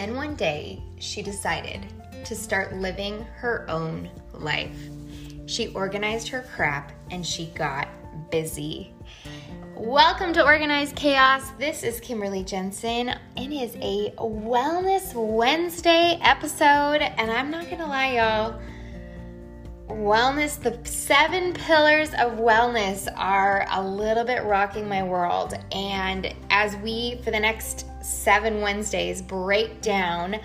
then one day, she decided to start living her own life. She organized her crap and she got busy. Welcome to Organized Chaos. This is Kimberly Jensen. It is a Wellness Wednesday episode, and I'm not gonna lie, y'all. Wellness, the 7 pillars of wellness are a little bit rocking my world. And as we, for the next 7 Wednesdays, break down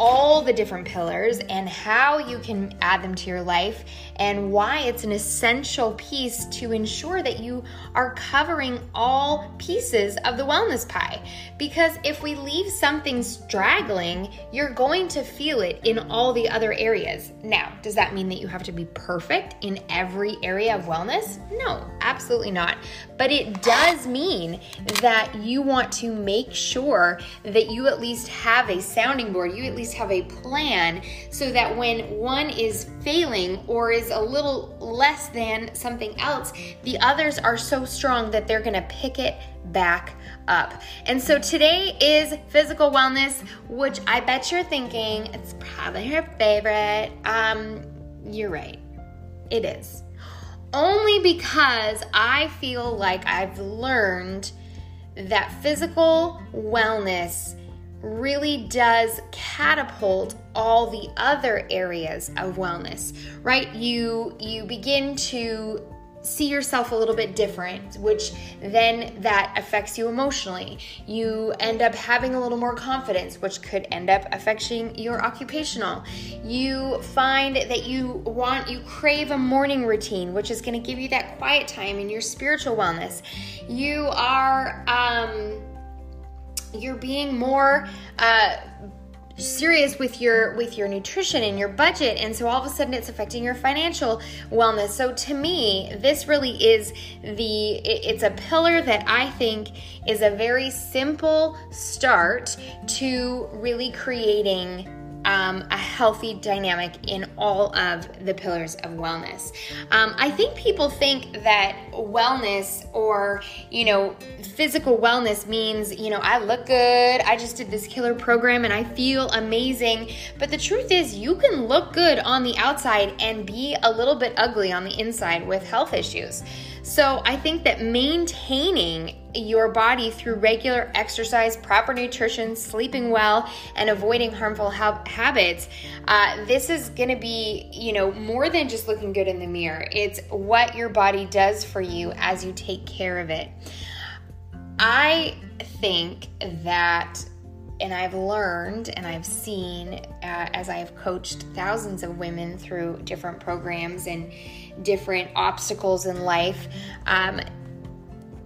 all the different pillars and how you can add them to your life and why it's an essential piece to ensure that you are covering all pieces of the wellness pie. Because if we leave something straggling, you're going to feel it in all the other areas. Now, does that mean that you have to be perfect in every area of wellness? No, absolutely not. But it does mean that you want to make sure that you at least have a sounding board, you at least have a plan, so that when one is failing or is a little less than something else, the others are so strong that they're gonna pick it back up. And so today is physical wellness, which I bet you're thinking it's probably her favorite. You're right, it is. Only because I feel like I've learned that physical wellness really does catapult all the other areas of wellness, right? You begin to see yourself a little bit different, which then that affects you emotionally. You end up having a little more confidence, which could end up affecting your occupational. You find that you crave a morning routine, which is going to give you that quiet time in your spiritual wellness. You are, you're being more, serious with your nutrition and your budget, and so all of a sudden it's affecting your financial wellness. So to me, this really is it's a pillar that I think is a very simple start to really creating a healthy dynamic in all of the pillars of wellness. I think people think that wellness or, physical wellness means, I look good, I just did this killer program and I feel amazing. But the truth is, you can look good on the outside and be a little bit ugly on the inside with health issues. So I think that maintaining your body through regular exercise, proper nutrition, sleeping well, and avoiding harmful habits, this is going to be, more than just looking good in the mirror. It's what your body does for you as you take care of it. I think that, and I've learned and I've seen as I've coached thousands of women through different programs and different obstacles in life,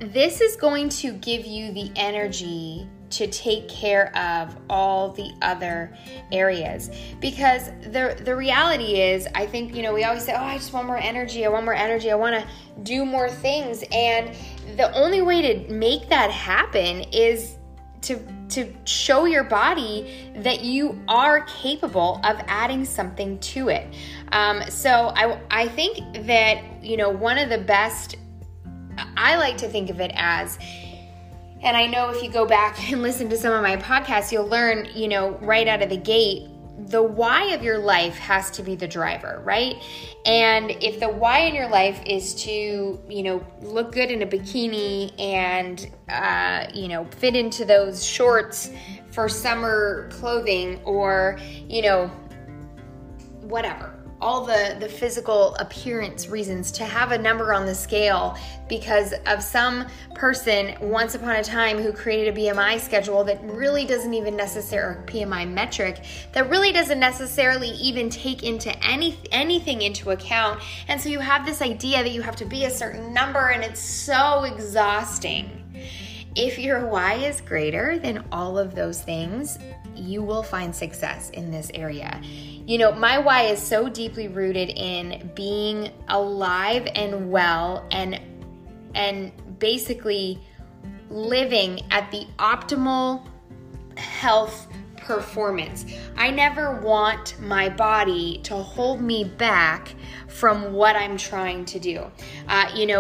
this is going to give you the energy to take care of all the other areas. Because the reality is, I think, we always say, oh, I just want more energy. I want to do more things. And the only way to make that happen is to show your body that you are capable of adding something to it. So I think that, one of the best, I like to think of it as, and I know if you go back and listen to some of my podcasts, you'll learn, right out of the gate, the why of your life has to be the driver, right? And if the why in your life is to, look good in a bikini and, fit into those shorts for summer clothing or, whatever. All the physical appearance reasons, to have a number on the scale because of some person once upon a time who created a BMI schedule that really doesn't even necessarily, or PMI metric, that really doesn't necessarily even take into anything into account. And so you have this idea that you have to be a certain number, and it's so exhausting. If your why is greater than all of those things, you will find success in this area. My why is so deeply rooted in being alive and well and basically living at the optimal health performance. I never want my body to hold me back from what I'm trying to do.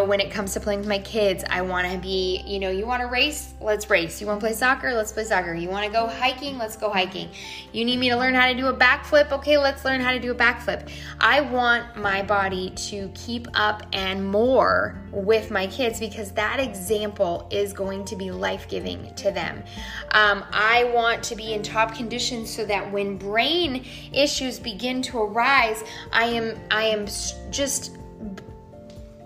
When it comes to playing with my kids, I want to be, you want to race? Let's race. You want to play soccer? Let's play soccer. You want to go hiking? Let's go hiking. You need me to learn how to do a backflip? Okay, let's learn how to do a backflip. I want my body to keep up and more with my kids because that example is going to be life-giving to them. I want to be in top condition so that when brain issues begin to arise, I am just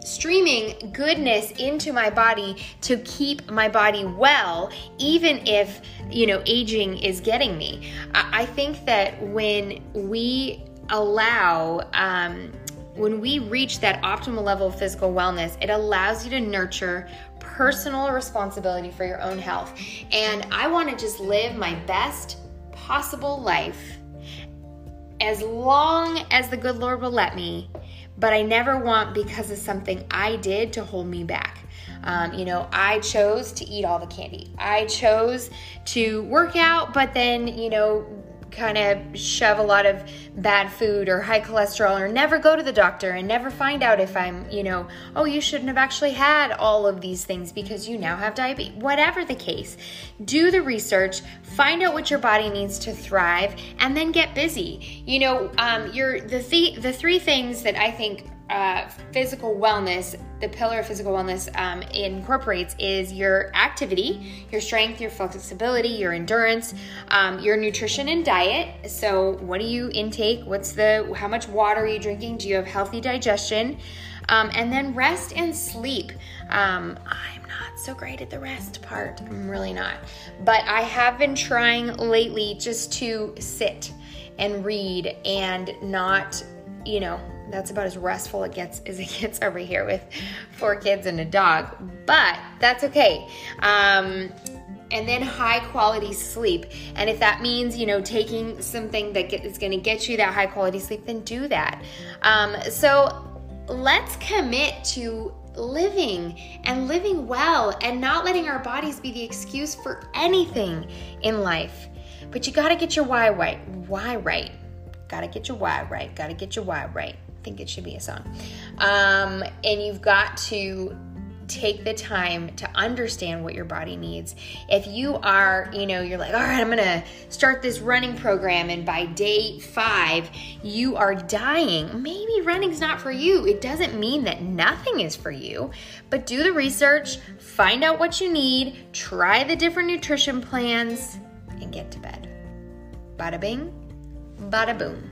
streaming goodness into my body to keep my body well, even if, aging is getting me. I think that when we reach that optimal level of physical wellness, it allows you to nurture personal responsibility for your own health. And I want to just live my best possible life as long as the good Lord will let me, but I never want, because of something I did, to hold me back. I chose to eat all the candy. I chose to work out, but then, kind of shove a lot of bad food or high cholesterol, or never go to the doctor and never find out if I'm, you shouldn't have actually had all of these things because you now have diabetes. Whatever the case, do the research, find out what your body needs to thrive, and then get busy. The three things that I think physical wellness, the pillar of physical wellness incorporates, is your activity, your strength, your flexibility, your endurance, your nutrition and diet. So what do you intake? How much water are you drinking? Do you have healthy digestion? And then rest and sleep. I'm not so great at the rest part. I'm really not. But I have been trying lately just to sit and read and not, that's about as restful as it gets over here with 4 kids and a dog, but that's okay. And then high quality sleep. And if that means, taking something that is going to get you that high quality sleep, then do that. So let's commit to living and living well and not letting our bodies be the excuse for anything in life. But you got to get your why right. Gotta get your why right. I think it should be a song. And you've got to take the time to understand what your body needs. If you are, you're like, all right, I'm going to start this running program, and by day 5, you are dying. Maybe running's not for you. It doesn't mean that nothing is for you, but do the research, find out what you need, try the different nutrition plans, and get to bed. Bada bing. Bada boom.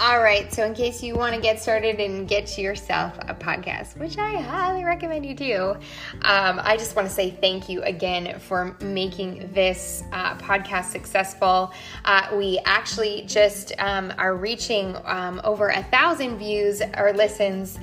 All right, so in case you want to get started and get to yourself a podcast, which I highly recommend you do, I just want to say thank you again for making this podcast successful. We actually just are reaching over 1,000 views or listens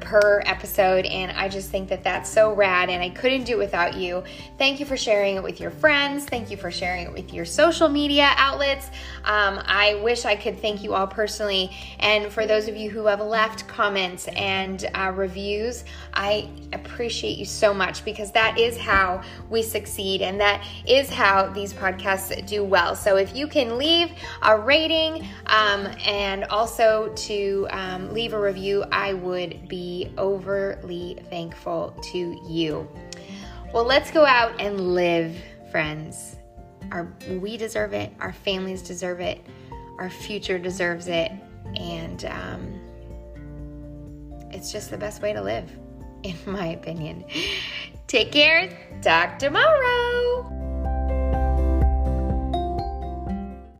per episode, and I just think that that's so rad, and I couldn't do it without you. Thank you for sharing it with your friends. Thank you for sharing it with your social media outlets. I wish I could thank you all personally, and for those of you who have left comments and reviews, I appreciate you so much, because that is how we succeed, and that is how these podcasts do well. So if you can leave a rating and also to leave a review, I would be overly thankful to you. Well, let's go out and live, friends. We deserve it. Our families deserve it. Our future deserves it, and it's just the best way to live, in my opinion. Take care. Talk tomorrow.